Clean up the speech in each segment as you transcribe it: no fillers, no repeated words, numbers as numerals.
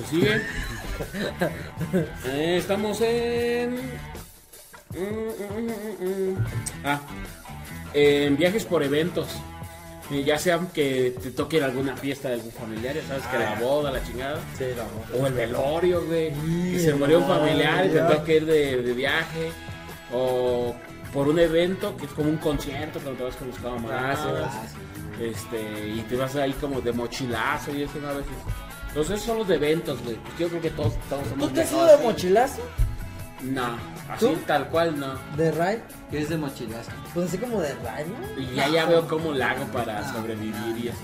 Pues sigue. Estamos en... en viajes por eventos. Ya sea que te toque alguna fiesta de algún familiar, ya sabes que la boda, la chingada. Sí, la boda. O el velorio, güey. Que se murió un familiar y te toca ir de viaje. O por un evento que es como un concierto cuando te vas con los camaradas. Y te vas ahí como de mochilazo y eso, una vez. Entonces esos son los de eventos, güey. Pues yo creo que todos somos. ¿Tú te has ido de mochilazo? No, así ¿tú? Tal cual no. ¿De raid? ¿Qué es de mochilazo? Pues así como de raid, ¿no? Y ya, no, ya veo cómo la hago para sobrevivir y eso.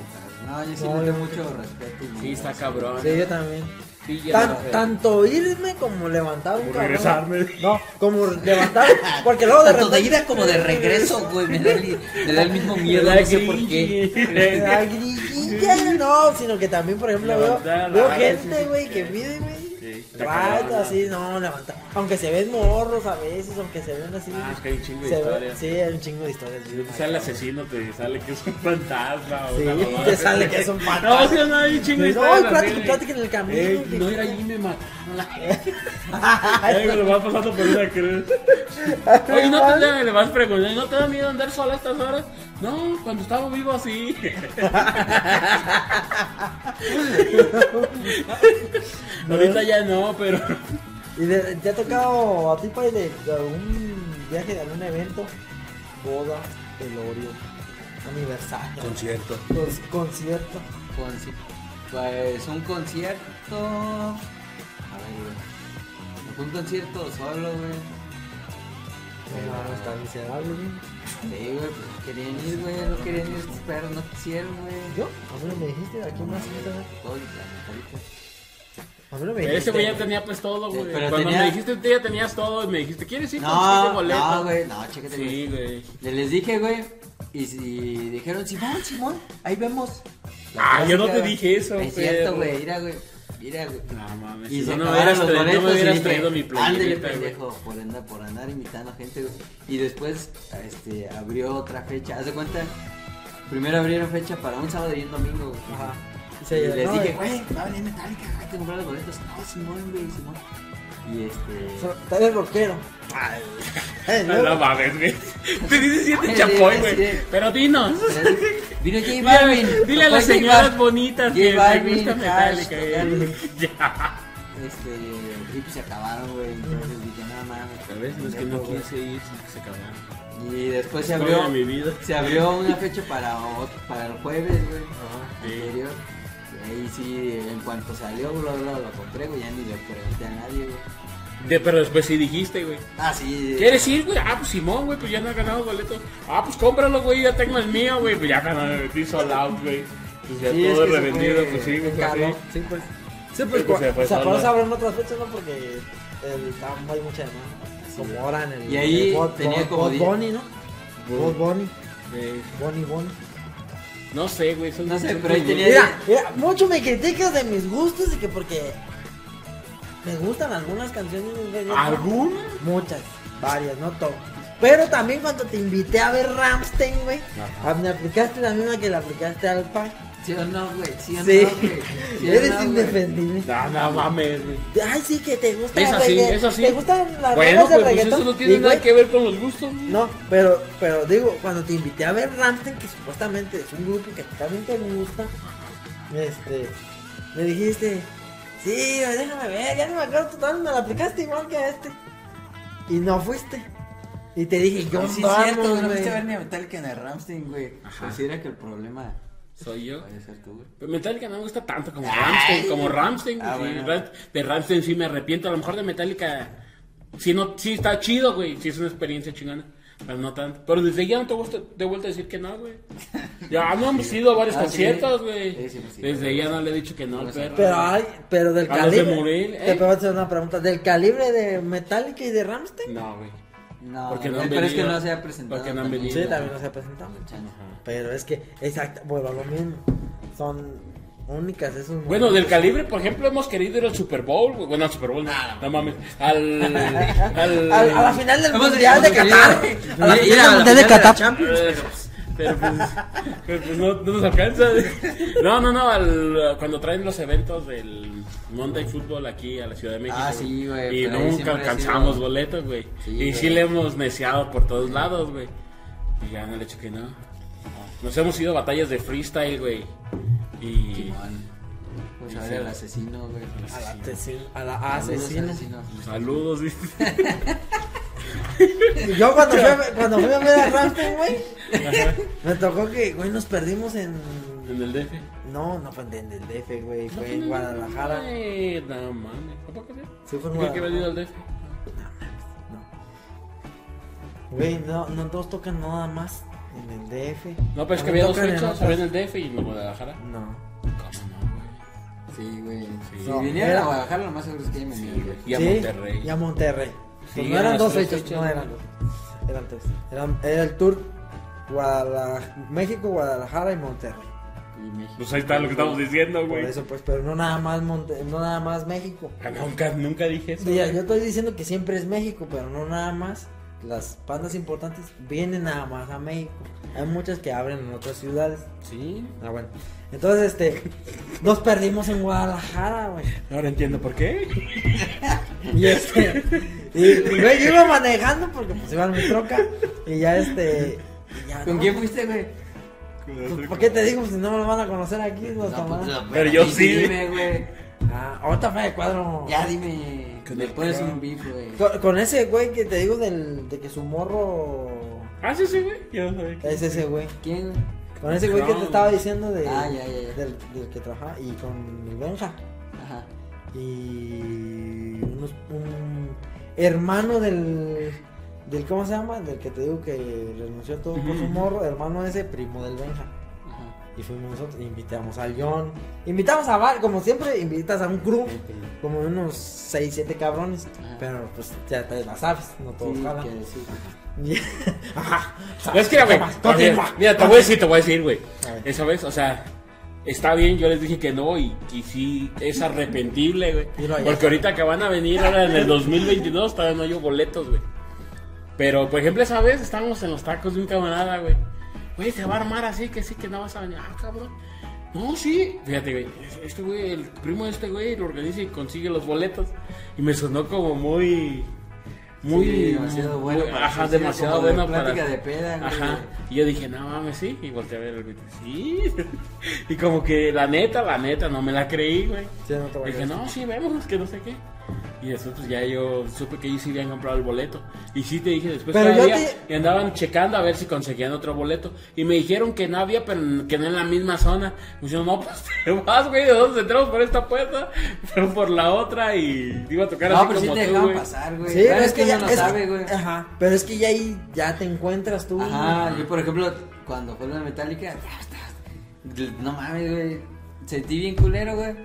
No, yo sí no, tengo mucho respeto. Y sí, está cabrón. Sí, yo también. Sí, tanto irme como levantar un cabrón. Regresarme. No, como levantar. Porque luego de tanto repente... de ida como de regreso, güey. Me da el mismo miedo, no sé por qué. Me da grillilla, no, sino que también, por ejemplo, veo gente, güey, que pide, güey. Rato, así, no, levanta. Aunque se ven morros a veces, aunque se ven así. Ah, es que hay un chingo de historias. Sí, hay un chingo de historias. Si te sale asesino, te sale que es un fantasma. Sí, o te sale que es un fantasma. No, si no hay un chingo de historias. No, plática en el camino. No era allí, me mataron la gente. Ay, me lo vas pasando por una cruz. Oye, le vas preguntando, ¿no te da miedo andar sola a estas horas? No, cuando estaba vivo así. Ahorita ya no, pero... ¿Y te ha tocado a ti, Pai, de algún viaje, de algún evento? Boda, velorio, aniversario. Concierto. Concierto. Pues un concierto... A ver, güey. Un concierto solo, güey. Pero está miserable, güey. Sí, güey, pues querían ir, güey, no querían ir, pero no quisieron, güey. ¿Yo? A mí no me dijiste, ¿a quién más? A mí no me dijiste. Ese güey ya tenía pues todo, güey. Cuando me dijiste, tú ya tenías todo y me dijiste, ¿quieres ir? No, boleto. No, güey, no, chécate. Sí, güey. Les dije, güey, y dijeron, Simón, ahí vemos. Ah, yo no te dije eso, güey. Es cierto, güey, mira, güey. No mames, y no me hubieras traído mi playera. Ándale, pendejo, por andar imitando gente, güey. Y después, abrió otra fecha. ¿Haz de cuenta? Primero abrieron fecha para un sábado y un domingo, güey. Ajá. Sí, y les dije, güey, va a venir Metallica, hay que comprar los boletos. No, Simón, güey, Simón. Y tal vez rockero. No mames, güey. Te dice 7 chapoy, güey. Pero dinos. Vino J Balvin. Dile a las señoras bonitas que les gusta Metallica. Ya. Y pues se acabaron, güey. Entonces dije, nada más. Tal vez no es que no quise ir, sino que se acabaron. Y después se abrió una fecha para el jueves, güey. Anterior. Ahí sí, en cuanto salió, lo compré, güey, ya ni le pregunté a nadie, güey. Pero después sí dijiste, güey. Ah, sí. ¿Quieres ir, güey? Ah, pues Simón, güey, pues ya no ha ganado boleto. Ah, pues cómpralo, güey, ya tengo el mío, güey. Pues ya ganó, me hizo sold out, güey. Pues ya sí, todo es que revendido, pues sí, güey. Claro, sí, pues. Sí, pues. O sea, por eso abren otras fechas, ¿no? Porque hay mucha demanda. Como ahora en el... Y ahí tenía como... Bad Bunny, ¿no? Bad Bunny. Bunny. No sé, güey, eso no sé, pero ahí tenía... Mira, mucho me criticas de mis gustos y que porque... Me gustan algunas canciones. ¿Algunas? Muchas, varias, no todas. Pero también cuando te invité a ver Rammstein, güey, me aplicaste la misma que le aplicaste al Pai. ¿Sí o no, güey? ¿Sí o no, güey? Sí. Eres indefendible. No mames, güey. Ay, sí, que te gusta el reggaetón. Eso sí, ¿te gustan las reglas del reggaetón? Pues eso no tiene nada que ver con los gustos, güey. No, pero digo, cuando te invité a ver Rammstein, que supuestamente es un grupo que también te gusta, me dijiste, sí, déjame ver, ya no me acuerdo, total, me lo aplicaste igual que a este. Y no fuiste. Y te dije, yo sí, vamos, cierto, güey. No fuiste a ver ni a Metallica ni a Rammstein, güey. Considera que el problema... Soy yo. Pero Metallica no me gusta tanto como Rammstein. De Rammstein sí me arrepiento. A lo mejor de Metallica sí está chido, güey. Sí es una experiencia chingona, pero no tanto. Pero desde ya no te gusta de vuelta a decir que no, güey. Ya no hemos ido a varios conciertos, güey. Sí, desde ya no le he dicho que no al perro. Pero del calibre. Te puedo hacer una pregunta. ¿Del calibre de Metallica y de Rammstein? No, güey. No, porque no, pero es que no se ha presentado. Porque no han venido. Sí, también no se ha presentado. Pero es que, exacto, bueno, lo mismo. Son únicas, esos. Bueno, del calibre, por ejemplo, hemos querido ir al Super Bowl. Bueno, al Super Bowl, no mames. A la final del Mundial de Qatar. A la final del Mundial de Qatar. Pero pues no nos alcanza. No, cuando traen los eventos del Monday Football aquí a la Ciudad de México. Ah, sí, güey. Y nunca alcanzamos boletos, güey. Sí, y wey. Sí le hemos neciado por todos lados, güey. Y ya no le he hecho que no. Nos hemos ido a batallas de freestyle, güey. Y... pues a ver al asesino, güey. Al asesino. Saludos, güey. Yo cuando fui a ver a Rammstein, güey, me tocó que, güey, nos perdimos en... ¿En el DF? No fue en el DF, güey, fue en Guadalajara. No mames, ¿tampoco sí? Sí, fue en Guadalajara. ¿Qué había ido al DF? No. Güey, no todos tocan nada más en el DF. No, pero es que había dos fechas, había en el DF y en Guadalajara. No. Sí, güey. Si sí. No, vinieron a Guadalajara, lo más seguro es que ya me vinieron. Y a Monterrey. Pues sí, no eran dos fechas, no eran dos. Eran tres. Era el tour México, Guadalajara y Monterrey. Pues ahí está lo que estamos diciendo, güey. Por eso, pues, pero no nada más México. Nunca dije eso. Mira, yo estoy diciendo que siempre es México, pero no nada más. Las bandas importantes vienen nada más a México. Hay muchas que abren en otras ciudades. Sí. Ah, bueno. Entonces, nos perdimos en Guadalajara, güey. Ahora entiendo por qué. Y y güey, yo iba manejando porque pues iba en mi troca. Y ya ya, ¿con quién fuiste, güey? Pues, ¿por qué te digo? Si no me lo van a conocer aquí los camaradas. Pero yo sí. Dime, güey. Ah, ahorita fue de cuadro. Ya dime. Me pones un beef, güey. Con ese güey que te digo de que su morro. Ah, sí, sí, güey. Yo no sabía. Es ese güey. ¿Quién? Con ese güey que te estaba diciendo de. Ah, ya. Del que trabajaba. Y con el Benja. Ajá. Y un hermano del ¿cómo se llama? Del que te digo que renunció todo por su morro. Hermano ese, primo del Benja. Ajá. Y fuimos nosotros, invitamos a León. Invitamos a Val, como siempre, invitas a un crew. Sí. Como unos 6, 7 cabrones. Ajá. Pero pues ya te las sabes, no todos jalan. Sí, ajá. Es que, güey, mira, te voy a decir, güey. Esa vez, o sea, está bien, yo les dije que no y sí, es arrepentible, güey. Porque ahorita que van a venir, ahora en el 2022, todavía no hay boletos, güey. Pero, por ejemplo, esa vez estábamos en los tacos de un camarada, güey. Güey, se va a armar así, que sí, que no vas a venir. Ah, cabrón. No, sí. Fíjate, güey, este güey, el primo de este güey, lo organiza y consigue los boletos. Y me sonó como muy sí, demasiado bueno, ajá, demasiado bueno para plática de peda, güey. Ajá. Y yo dije, "No mames, sí." Y volteé a ver el güey. Sí. Y como que la neta no me la creí, güey. Sí, no te voy dije, a "No, sí, vemos que no sé qué." Y nosotros ya yo supe que ellos sí habían comprado el boleto. Y sí te dije después y andaban checando a ver si conseguían otro boleto. Y me dijeron que no había, pero que no en la misma zona. Y yo, no, pues te vas, güey, nosotros entramos por esta puerta, pero por la otra y te iba a tocar no, así pero como sí te tú, güey. Pasar, güey. Sí, claro, pero es que ya no sabe, güey. Ajá, pero es que ya ahí ya te encuentras tú. Ajá, güey. Yo por ejemplo, cuando fue la Metallica, no mames, güey, sentí bien culero, güey,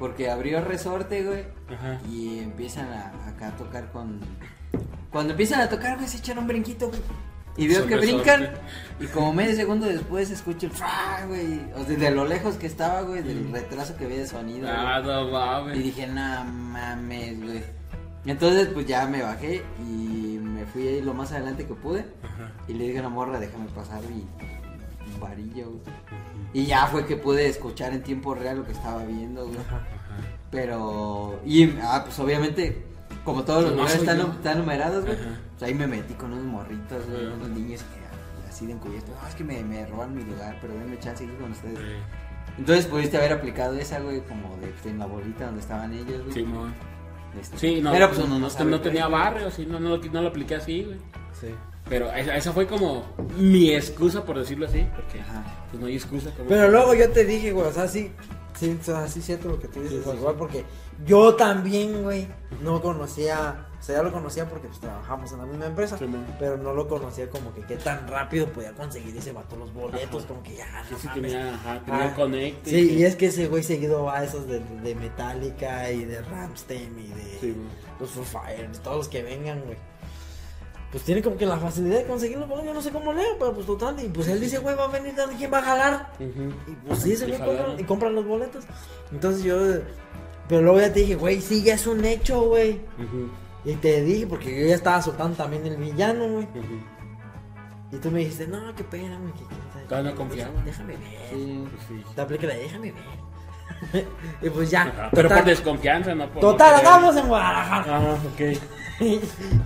porque abrió resorte, güey. Ajá. Y empiezan acá a tocar con... Cuando empiezan a tocar, güey, se echan un brinquito, güey. Y veo que brincan. Y como medio segundo después escucho el... güey. O sea, de lo lejos que estaba, güey, del retraso que había de sonido. Ah, no mames. Y dije, no mames, güey. Entonces, pues ya me bajé y me fui ahí lo más adelante que pude. Ajá. Y le dije a la morra, déjame pasar mi varillo, güey. Y ya fue que pude escuchar en tiempo real lo que estaba viendo, güey. Ajá. Pero, pues obviamente, como todos los lugares están numerados, güey, pues ahí me metí con unos morritos, güey, unos niños que así de encubierto, no, es que me roban mi lugar, pero denme chance de ir con ustedes. Entonces pudiste haber aplicado esa, güey, como de en la bolita donde estaban ellos, güey. Sí, no. Sí, no, pero pues uno no sabe, no tenía barrio, sí, no lo apliqué así, güey. Sí. Pero esa fue como mi excusa, por decirlo así, porque pues no hay excusa. Como pero que... luego yo te dije, güey, o sea, sí, así es cierto lo que tú dices, sí, igual, porque yo también, güey, no conocía, o sea, ya lo conocía porque pues trabajamos en la misma empresa, sí, pero no lo conocía como que qué tan rápido podía conseguir ese vato los boletos, como que ya, no sí, tenía conecte. Sí, y es que ese güey seguido va a esos de Metallica y de Rammstein y de los Foo Fighters, todos los que vengan, güey. Pues tiene como que la facilidad de conseguirlo, yo no sé cómo leo, pero pues total, y pues él dice, güey, va a venir, ¿quién va a jalar? Y pues sí, se compran, y compran los boletos. Entonces yo, pero luego ya te dije, güey, sí, ya es un hecho, güey. Y te dije, porque yo ya estaba soltando también el villano, güey. Y tú me dijiste, no, qué pena, güey, que Todavía no confiaba. Déjame ver. Sí, sí. Te apliqué la de déjame ver. Y pues ya. Ajá, pero total, por desconfianza, no por. Total, andamos en Guadalajara. Ajá, ok.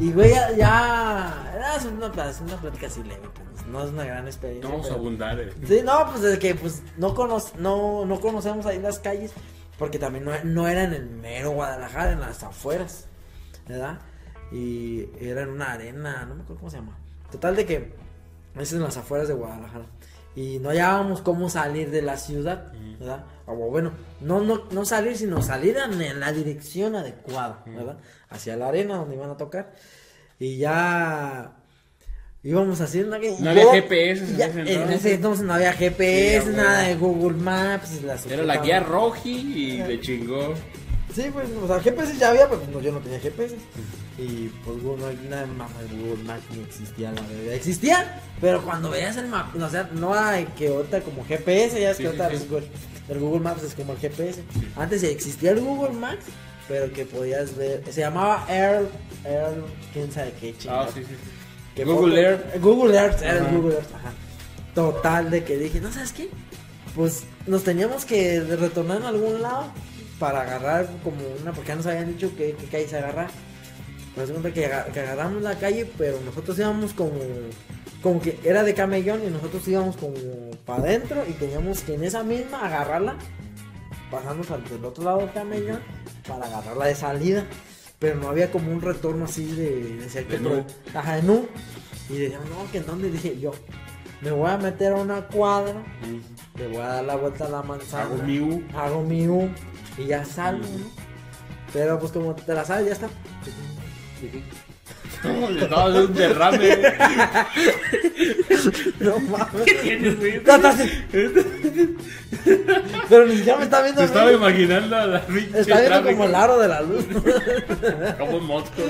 Y güey, ya es una plática así leve, pues, no es una gran experiencia. Vamos a abundar. Sí, no, pues es que pues no conocemos ahí las calles, porque también no era en el mero Guadalajara, en las afueras, ¿verdad? Y era en una arena, no me acuerdo cómo se llama. Total de que es en las afueras de Guadalajara y no hallábamos cómo salir de la ciudad, ¿verdad? O bueno, no salir, sino salir en la dirección adecuada, ¿verdad? Hacia la arena donde iban a tocar. Y ya íbamos haciendo... No había GPS ya, en ese entonces no había GPS, sí, nada de Google Maps. Era la guía roji y le chingó. Sí, pues, o sea, GPS ya había, pero yo no tenía GPS. Y pues Google, nada más Google Maps ni existía, la verdad. Existía, pero cuando veías el mapa, o sea, no hay que ahorita como GPS, ya es sí, que ahorita sí. El Google Maps es como el GPS. Antes existía el Google Maps, pero que podías ver, se llamaba Earth, quién sabe qué chingada. Ah, sí, sí. Que Google poco, Earth. Google Earth, era el Google Earth, ajá. Total de que dije, ¿no sabes qué? Pues nos teníamos que retornar en algún lado para agarrar como una, porque ya nos habían dicho que calle se agarrar. Nos cuenta que agarramos la calle, pero nosotros íbamos como que era de camellón y nosotros íbamos como para adentro y teníamos que en esa misma agarrarla, pasarnos al del otro lado del camellón para agarrarla de salida, pero no había como un retorno así de cerca de ajá, no. Y decíamos, no, que en dónde, dije yo, me voy a meter a una cuadra, le voy a dar la vuelta a la manzana, hago mi U y ya salgo, ¿no? Pero pues como te la sabes, ya está. No, le estaba de un derrame. No mames. ¿Qué tienes? Pero ni siquiera me está viendo. Te estaba imaginando a la pinche. Está viendo como el aro de la luz. Como un mosco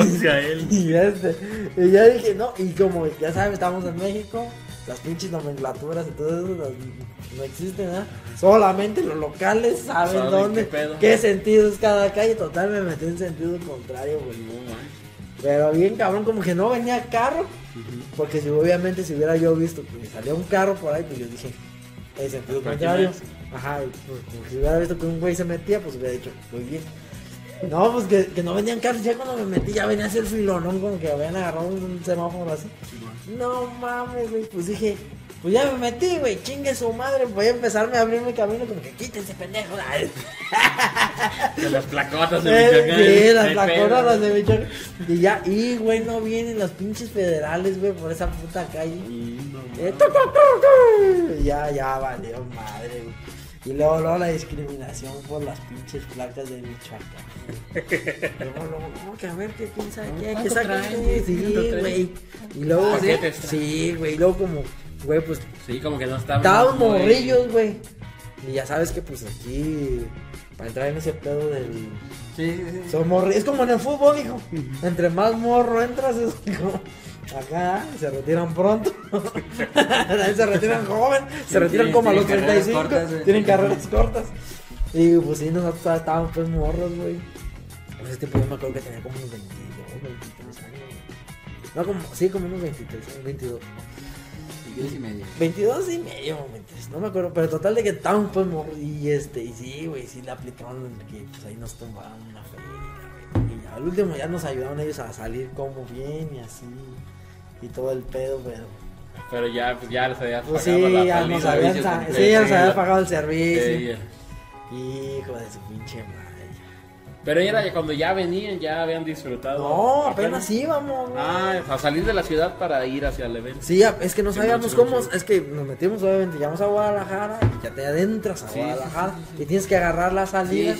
hacia él. Y ya dije, no, y como ya sabes, estamos en México, las pinches nomenclaturas y todo eso no existen, ¿verdad? Solamente los locales saben dónde, qué sentido es cada calle. Total, me metí en sentido contrario, güey. Pero bien cabrón, como que no venía carro, porque si obviamente si hubiera yo visto que pues, salía un carro por ahí, pues yo dije, en sentido contrario. Ajá, pues, como que si hubiera visto que un güey se metía, pues hubiera dicho, muy bien. No, pues que no venían carros, ya cuando me metí ya venía a ser filonón, como que habían agarrado un semáforo así. No mames, güey, pues dije, pues ya me metí, güey, chingue su madre, voy a empezarme a abrir mi camino, como que quítense, pendejo. Que las placotas de Michoacán. Sí, las placotas de Michoacán. Y ya, y güey, no vienen los pinches federales, güey, por esa puta calle. Ya valió madre, güey. Y luego la discriminación por las pinches placas de Michoacán. Luego, ¿cómo que a ver qué piensa? ¿Qué sacan? Sí, güey. Y luego, sí, güey. Y luego, como, güey, pues. Sí, como que no estaban. Estaban morrillos, güey. Y ya sabes que, pues aquí. Para entrar en ese pedo del. Sí. Son morrillos. Es como en el fútbol, hijo. Entre más morro entras, es como. Acá se retiran pronto. Se retiran joven. Se retiran como a los 35. Tienen carreras cortas. Y pues sí, nosotros estábamos pues morros, güey. Pues este tiempo yo me acuerdo que tenía como unos 22, 23 años. No, como, sí, como unos 23, 22. 22 y medio, 23, no me acuerdo. Pero total de que estábamos pues morros. Y sí, güey, sí la aplicaron. Que pues ahí nos tumbaron una feria. Y al último ya nos ayudaron ellos a salir como bien y así. Y todo el pedo, pero ya les había pagado el servicio. Hijo de su pinche madre. Pero era cuando ya venían, ya habían disfrutado. No, apenas íbamos. A salir de la ciudad para ir hacia el evento. Sí, es que no sabíamos cómo. Es que nos metimos, obviamente, llegamos a Guadalajara y ya te adentras a Guadalajara. Y tienes que agarrar la salida.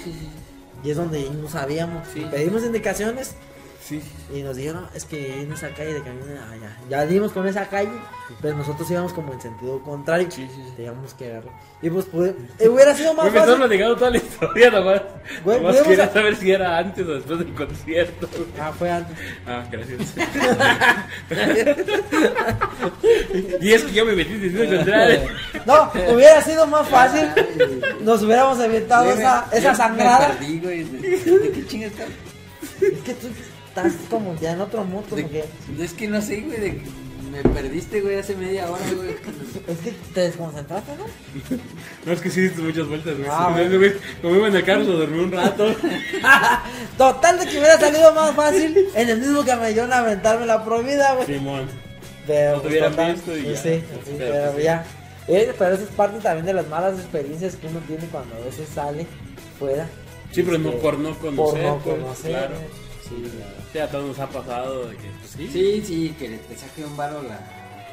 Y es donde no sabíamos. Pedimos indicaciones. Sí. Y nos dijeron, es que en esa calle de camino allá, ya dimos con esa calle, pero nosotros íbamos como en sentido contrario. Sí. Teníamos que agarrar. Y pues hubiera sido más fácil. Estamos platicando toda la historia nomás. Nomás quería saber si era antes o después del concierto. Ah, fue antes. Ah, gracias. Y es que yo me metí en sentido contrario. No, hubiera sido más fácil. Nos hubiéramos evitado esa sangrada. ¿De qué chingas estás? Es que tú estás como ya en otro mood, como que... Es que no sé, güey, Me perdiste, güey, hace media hora, güey. Es que te desconcentraste, ¿no? No, es que sí diste muchas vueltas, güey. Ah, güey. Como iba en el carro, dormí un rato. Total, de que hubiera salido más fácil en el mismo camellón a aventarme la provida, güey. Simón. Pero, no te hubieran visto y ya. Sí, sí, pero ya. Pero eso es parte también de las malas experiencias que uno tiene cuando a veces sale fuera. Sí, pero no por no conocer. Por no conocer, claro. Sí, claro. A todos nos ha pasado de que pues, sí. Sí, sí, que te saque un varo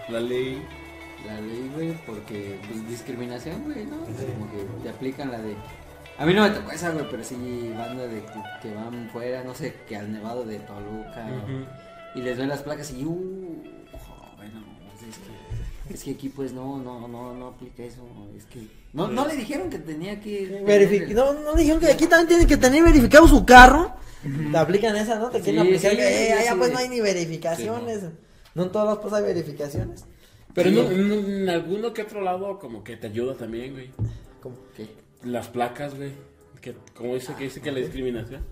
la ley. La ley, güey, porque pues discriminación, güey, ¿no? Sí. Como que te aplican la de... A mí no me tocó esa, güey, pero sí banda de que van fuera, no sé, que al Nevado de Toluca. Uh-huh. Y les ven las placas y... bueno, es que aquí pues no aplica eso, es que... No le dijeron que tenía que... No le dijeron que aquí también tienen que tener verificado su carro. La aplican esa, ¿no? Te quieren aplicar. Allá pues no hay ni verificaciones. Sí, no en todas las cosas hay verificaciones. Pero sí, no, en alguno que otro lado como que te ayuda también, güey. ¿Cómo qué? Las placas, güey. Que, como dice que dice que la discriminación.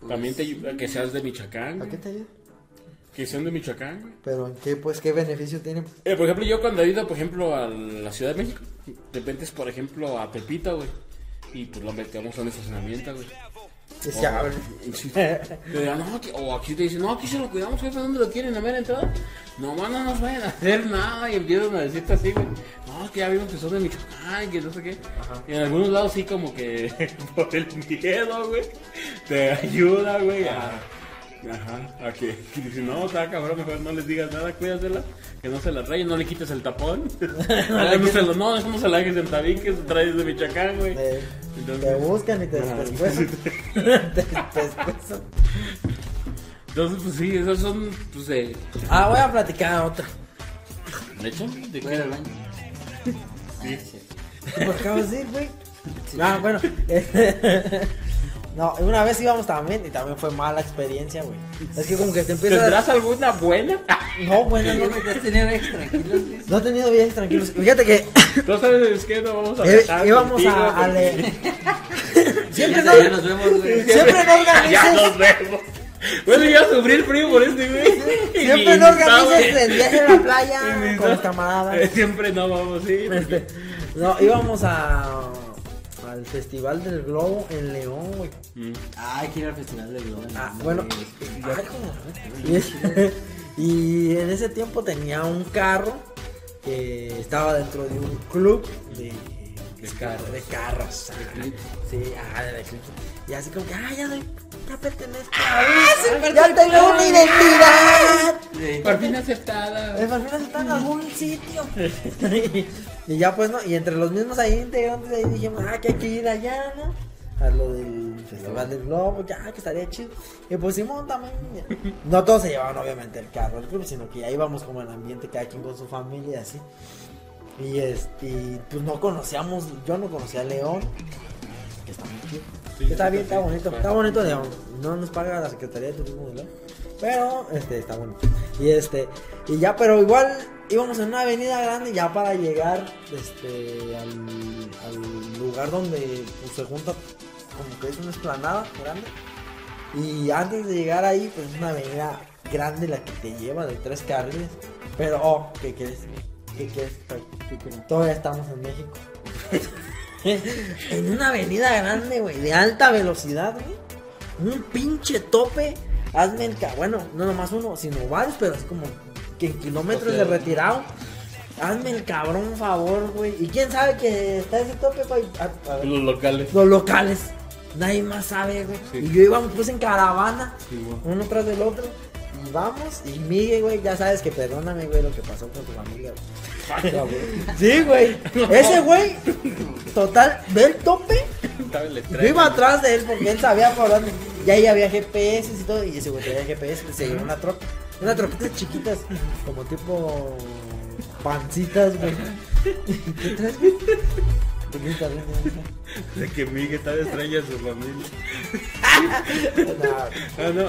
Pues, también te ayuda que seas de Michoacán. ¿A qué te ayuda? Que sean de Michoacán, güey. ¿Pero en qué, pues, qué beneficio tienen? Por ejemplo, yo cuando he ido, por ejemplo, a la Ciudad de México, de repente es, por ejemplo, a Tepito, güey, y pues lo metemos a un estacionamiento, güey. Se abre. O aquí te dicen, no, aquí se lo cuidamos, jefe, ¿dónde lo quieren? A ver, entrada. Nomás no nos vayan a hacer nada. Y empiezan a decirte así, güey. No, que ya vimos que son de Michoacán, que no sé qué. Ajá. Y en algunos lados sí como que por el miedo, güey, te ayuda, güey, a que si no, está cabrón, mejor no les digas nada, cuídatela, que no se la trae, no le quites el tapón. No, eso no se la dejes en tabique, eso traes de Michoacán, güey. Entonces, te buscan y te despescuezan. Entonces, pues sí, esos son, pues, voy a platicar otra. ¿De hecho? ¿De qué era el baño? Sí. Pues acabo de decir, güey. Ah, bueno. No, una vez íbamos también, y también fue mala experiencia, güey. Es que como que te empiezas... ¿Tendrás alguna buena? No, buena no. ¿Has tenido viajes tranquilos? No he tenido viajes tranquilos. Fíjate que... ¿Tú sabes qué? No vamos a pasar. Íbamos a leer. Siempre nos vemos, güey. Siempre no organizas... Ya nos vemos. Bueno, iba a sufrir frío por este, güey. Siempre no organizas el viaje a la playa con los camaradas. Siempre no vamos, sí. No, íbamos a... al Festival del Globo en León, güey. Ay, quiero el Festival del Globo. Bueno. Y en ese tiempo tenía un carro que estaba dentro de un club de carros. De club. Y así como que, ya pertenezco. Ya tengo una identidad. Sí. Por fin aceptada. En algún sitio. Y ya pues no, y entre los mismos ahí integrantes ahí dijimos, que hay que ir allá, ¿no? A lo del Festival del Globo, que estaría chido. Y pues Simón también. No todos se llevaban obviamente el carro del club, sino que ya íbamos como en ambiente, cada quien con su familia y así. Y pues no conocíamos, yo no conocía a León, que está muy chido. Sí, está bien, está bonito, claro. Está bonito León. No nos paga la Secretaría de Turismo de León, pero está bonito. Y ya, pero igual íbamos en una avenida grande ya para llegar al lugar donde pues, se junta, como que es una explanada grande. Y antes de llegar ahí, pues es una avenida grande la que te lleva de 3 carriles. Pero, ¿qué crees? Todavía estamos en México. En una avenida grande, güey, de alta velocidad, güey. Un pinche tope. Bueno, no nomás uno, sino varios, pero es como que en kilómetros de retirado. Hazme el cabrón favor, güey. ¿Y quién sabe que está ese tope, güey? Los locales. Nadie más sabe, güey. Sí. Y yo íbamos pues en caravana, uno tras del otro. Y vamos, y Miguel, güey, ya sabes que perdóname, güey, lo que pasó con tu familia, güey. Sí, güey. Ese güey, total, ve el tope. Yo iba atrás de él porque él sabía por dónde. Ya ahí había GPS y todo, y ese güey traía GPS, se llevó una troca. Unas troquitas chiquitas, como tipo pancitas, güey. ¿Qué traes, güey? De que Miguel está de extraña su familia. Bueno.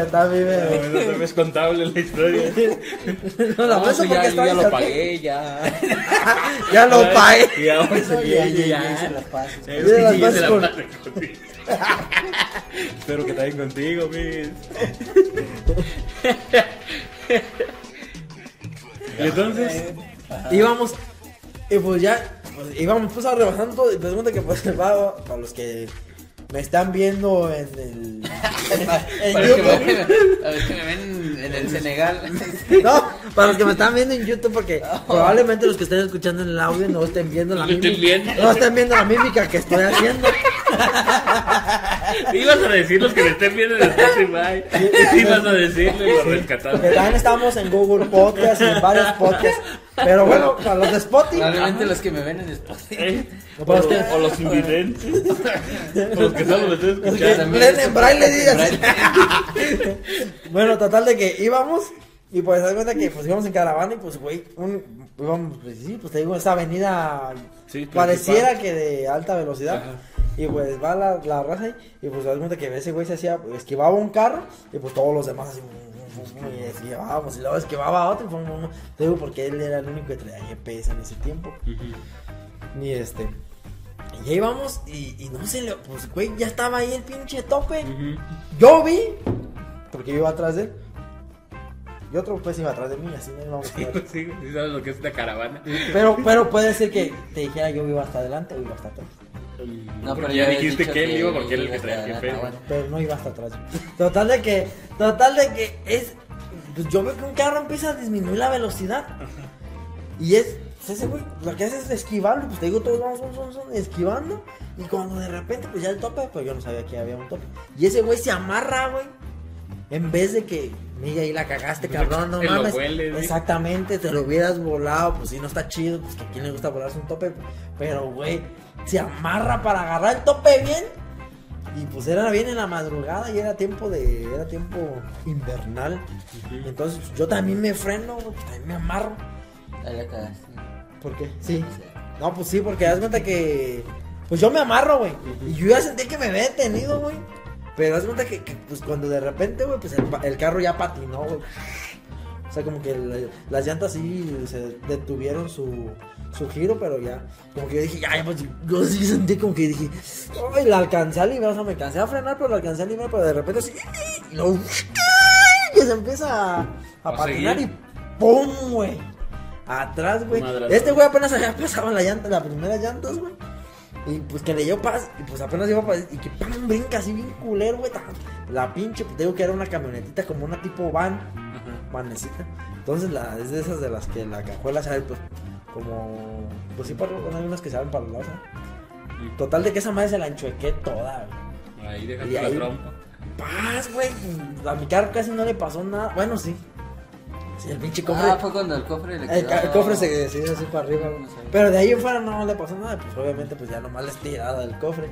Está bien, no es contable la historia. No, la paso porque está ya lo pagué, ya. Ya lo pagué. Ya se las paso. Espero que también contigo, Miguel. Y entonces íbamos, y pues ya, pues, íbamos pues rebasando, y pregunta que pues para los que me están viendo en el en YouTube, para los que me ven en el Senegal. No, para los que me están viendo en YouTube, porque probablemente los que estén escuchando en el audio no estén viendo la mímica, no estén viendo la mímica que estoy haciendo. Ibas a decir los que me estén viendo en el Spotify. Ibas a decirlo y lo rescatamos. También estamos en Google Podcast y en varios podcasts. Pero bueno, para los de Spotify. Probablemente los que me ven en Spotify. O los invidentes. O los que solo me estén escuchando. Leen en braille, digas. Bueno, total de que íbamos. Y pues, das cuenta que pues íbamos en caravana y pues, güey, íbamos, pues sí, pues te digo, esa avenida sí, pareciera que de alta velocidad. Ajá. Y pues va la raza ahí, y pues das cuenta que ese güey se hacía, pues, esquivaba un carro y pues todos los demás así, y esquivábamos, y luego esquivaba a otro, y fue un, te digo, porque él era el único que traía GPS en ese tiempo. Uh-huh. Y y ahí vamos, y no se le, pues güey, ya estaba ahí el pinche tope. Uh-huh. Yo vi, porque yo iba atrás de él. Y otro pues iba atrás de mí, así no íbamos a ver. Sí, sí, sabes lo que es una caravana. Pero puede ser que te dijera yo iba hasta adelante o iba hasta atrás. No, pero ya dijiste que él iba porque él era el que traía el jefe. Pero no iba hasta atrás. Total de que es... Pues yo veo que un carro empieza a disminuir la velocidad. Y es... Ese güey, lo que hace es esquivarlo, pues te digo, todos vamos esquivando. Y cuando de repente, pues ya el tope, pues yo no sabía que había un tope. Y ese güey se amarra, güey. En vez de que... Mira, ahí la cagaste, cabrón, no mames. Exactamente, te lo hubieras volado, pues si no está chido, pues que a quién le gusta volarse un tope. Pero, güey, se amarra para agarrar el tope bien. Y pues era bien en la madrugada y era tiempo invernal. Uh-huh. Entonces yo también me freno, pues también me amarro. Ahí la cagaste. ¿Por qué? Sí. No, pues sí, porque das cuenta que... Pues yo me amarro, güey. Uh-huh. Y yo ya sentí que me había detenido, güey. Pero haz cuenta que pues cuando de repente, güey, pues el carro ya patinó, güey. O sea, como que las llantas sí se detuvieron su giro, pero ya. Como que yo dije, ay, pues yo sí sentí como que dije, ay, la alcancé a librar, o sea, me cansé a frenar, pero la alcancé a librar, pero de repente así, y luego, que se empieza a patinar seguir. Y ¡pum, güey! Atrás, güey. Este güey apenas había pasado la llanta, las primeras llantas, güey. Y pues que le dio paz, y pues apenas iba a pasar, y que ¡pam! Brinca así bien culero, güey. La pinche, pues te digo que era una camionetita como una tipo van. Ajá. Vanecita. Entonces es de esas de las que la cajuela sale, pues, como... Pues sí, para, hay unas que salen para los lados, ¿eh? Y total de que esa madre se la enchuequé toda, güey. Ahí dejaste la trompa. ¡Paz, güey! A mi carro casi no le pasó nada. Bueno, sí. Sí, el pinche cofre. Ah, fue cuando el cofre le quedó. El cofre se decidió así para arriba. No sé. Pero de ahí en fuera no le pasó nada. Pues obviamente, pues ya nomás les tirada el cofre.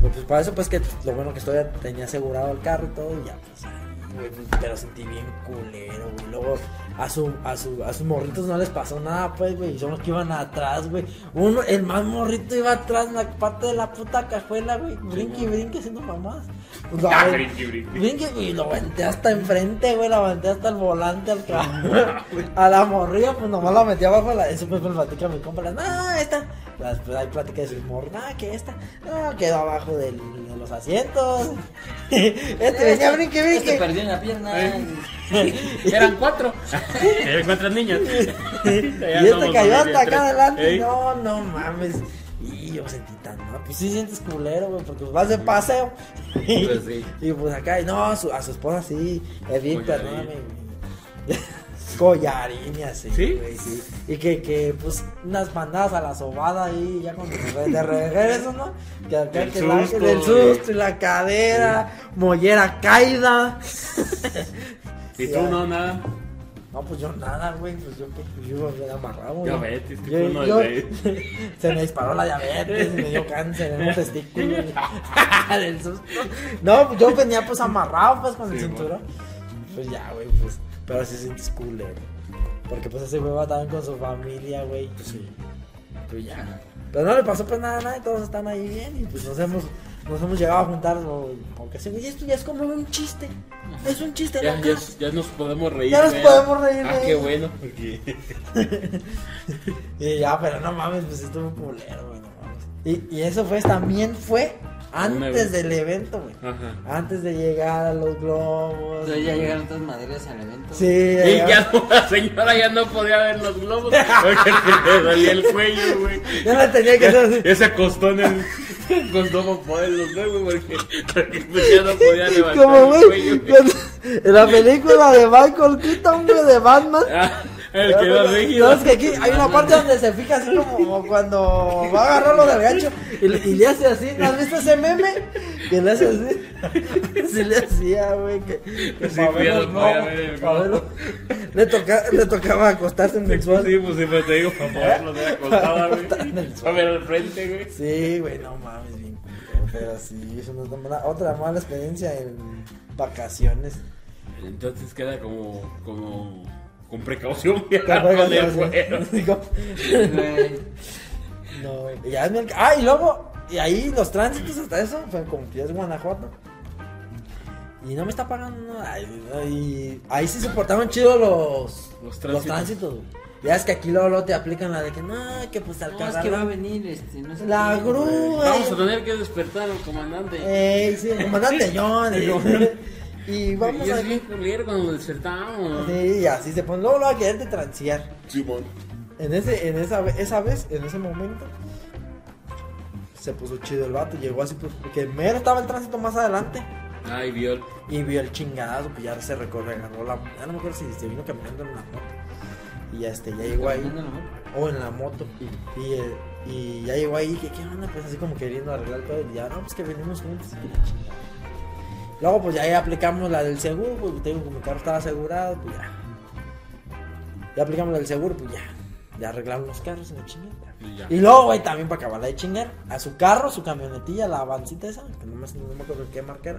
Pues, para eso, pues que lo bueno que todavía tenía asegurado el carro y todo. Y ya, pues ahí, güey. Pero sentí bien culero, güey. Luego a sus morritos no les pasó nada, pues, güey. Son los que iban atrás, güey. Uno, el más morrito iba atrás en la parte de la puta cajuela, güey. Brinque y brinque haciendo mamás. Brinque, y lo aventé hasta enfrente, güey, lo aventé hasta el volante al cabrón. A la morrilla, pues nomás la metí abajo, eso pues me platica mi compa, esta, pues ahí platica de su morro, que esta, quedó abajo de los asientos. Este venía brinque. Este perdió una pierna. Eran 4. Eran 4 niños. Y este cayó hasta acá adelante. No mames. Y yo sentí tan mal, pues sí sientes culero, güey, porque vas de paseo. Pues sí. Y pues acá, no, a su esposa sí, es bien, perdóname. Collarín y así, ¿sí? Güey, sí. Y que pues unas bandadas a la sobada ahí, ya cuando de regreso, ¿no? Que acá el que susto, el susto y la cadera, sí. Mollera caída. ¿Y tú no, nada? No, pues yo nada, güey, pues yo me amarraba. Diabetes, tipo 1 de 6. Se me disparó la diabetes, me dio cáncer en un testículo. Del susto. No, pues yo venía pues amarrado, pues con el cinturón. Pues ya, güey, pues. Pero sí sientes cool, porque pues ese güey va también con su familia, güey. Pues sí. Pues ya. Pero no le pasó pues nada, y todos están ahí bien. Y pues nos hemos llegado a juntar, aunque sí, y esto ya es como un chiste. Es un chiste, ¿no? Ya nos podemos reír. Ya nos podemos reír. Ah, qué bueno. Y ya, pero no mames, pues estuvo culero, güey, no mames. Y eso fue, también fue Antes del evento, güey. Ajá. Antes de llegar a los globos. Entonces ya llegaron todas madres al evento. Sí. Y ya no, la señora ya no podía ver los globos porque le dolía el cuello, güey. Ya la tenía que hacer así. Ese costón en el costón para poder los globos porque ya no podía levantar. Como el cuello, güey. En la película de Michael Keaton, güey, de Batman. Ah. El que va rígido. Es que aquí hay una parte donde se fija así como cuando va a agarrarlo del gancho y le hace así. ¿No has visto ese meme? Que le hace así. Sí le hacía, güey. Que sí, le tocaba acostarse en el suelo. Sí, pues sí, pero te digo, para poderlo de acostada, güey. A ver al frente, güey. Sí, güey, no mames, bien. Pero sí, eso nos da otra mala experiencia en vacaciones. Entonces queda como... Con precaución, y luego, y ahí los tránsitos hasta eso, fue como que es Guanajuato. Y no me está pagando nada. Y ahí sí se portaron chido los tránsitos. Ya es que aquí luego te aplican la de que no, que pues al caso. No, es que va a venir no sé la grúa. Vamos a tener que despertar al comandante. Sí, el comandante John. Y vamos a bien culero cuando despertamos. Sí, así se pone. Luego lo va a querer de transear. Sí, bueno. En ese momento, se puso chido el vato. Llegó así, pues, porque mero estaba el tránsito más adelante. Ah, y vio el chingadazo. Pues ya se recorregó la. Ya no me acuerdo si se vino caminando en la moto. Y ya llegó ahí. O en la moto. Y ya llegó ahí. ¿Qué onda? Pues así como queriendo arreglar todo. Y ya, no, pues que venimos juntos. Luego pues ya aplicamos la del seguro, pues tengo que mi carro estaba asegurado, pues ya. Ya aplicamos la del seguro, pues ya. Ya arreglamos los carros en la chingada. Y luego, güey, también para acabarla de chingar, a su carro, su camionetilla, la avancita esa, que no me acuerdo qué marca era,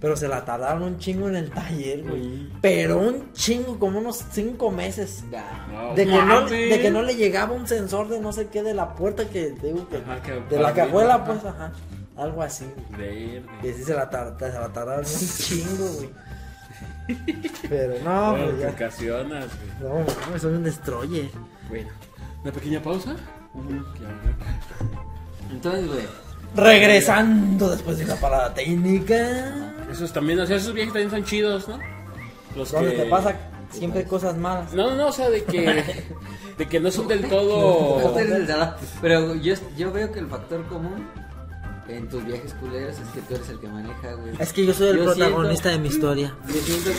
pero se la tardaron un chingo en el taller, güey. Pero un chingo, como unos 5 meses. No, de que no le llegaba un sensor de no sé qué de la puerta que digo que. Ajá, que de la cajuela, pues, ajá. Algo así. Verde. Y así se la tardaron un chingo, güey. Pero no, güey. Bueno, ocasionas, güey. No, soy un destroyer. Bueno, una pequeña pausa. Entonces, güey. Regresando después de una parada técnica. Esos también, o sea, esos viajes también son chidos, ¿no? Los donde te pasa siempre cosas malas. No, o sea, de que no son del todo. Pero yo veo que el factor común en tus viajes culeros es que tú eres el que maneja, güey. Es que yo soy el protagonista de mi historia. Yo siento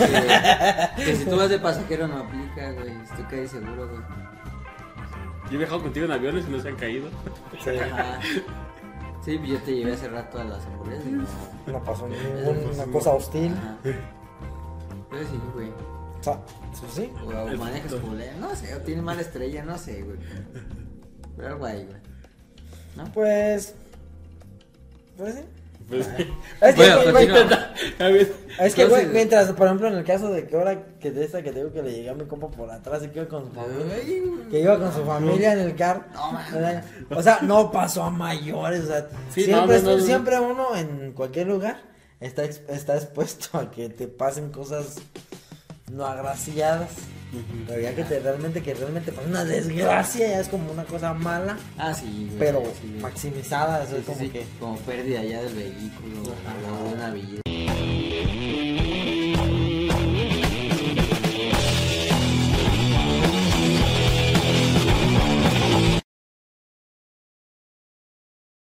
que si tú vas de pasajero no aplica, güey. Tú caes seguro, güey. Yo he viajado contigo en aviones y no se han caído. Sí, ajá. Sí, yo te llevé hace rato a las hamburguesas. No pasó ninguna cosa hostil. Ajá. Pero sí, güey. ¿Sí? O manejas culero, no sé, o tiene mala estrella, no sé, güey. Pero algo ahí, güey. ¿No? Pues sí. Es que, güey, mientras, por ejemplo, en el caso de que ahora que de esta que tengo que le llegué a mi compa por atrás y que iba con su familia, en el carro, o sea, no pasó a mayores, o sea, sí, siempre uno en cualquier lugar está expuesto a que te pasen cosas no agraciadas. Pero ya que realmente pasa una desgracia, ya es como una cosa mala. Ah, sí, güey, pero sí, maximizada, eso sí, es como que como pérdida ya del vehículo, o de una vida.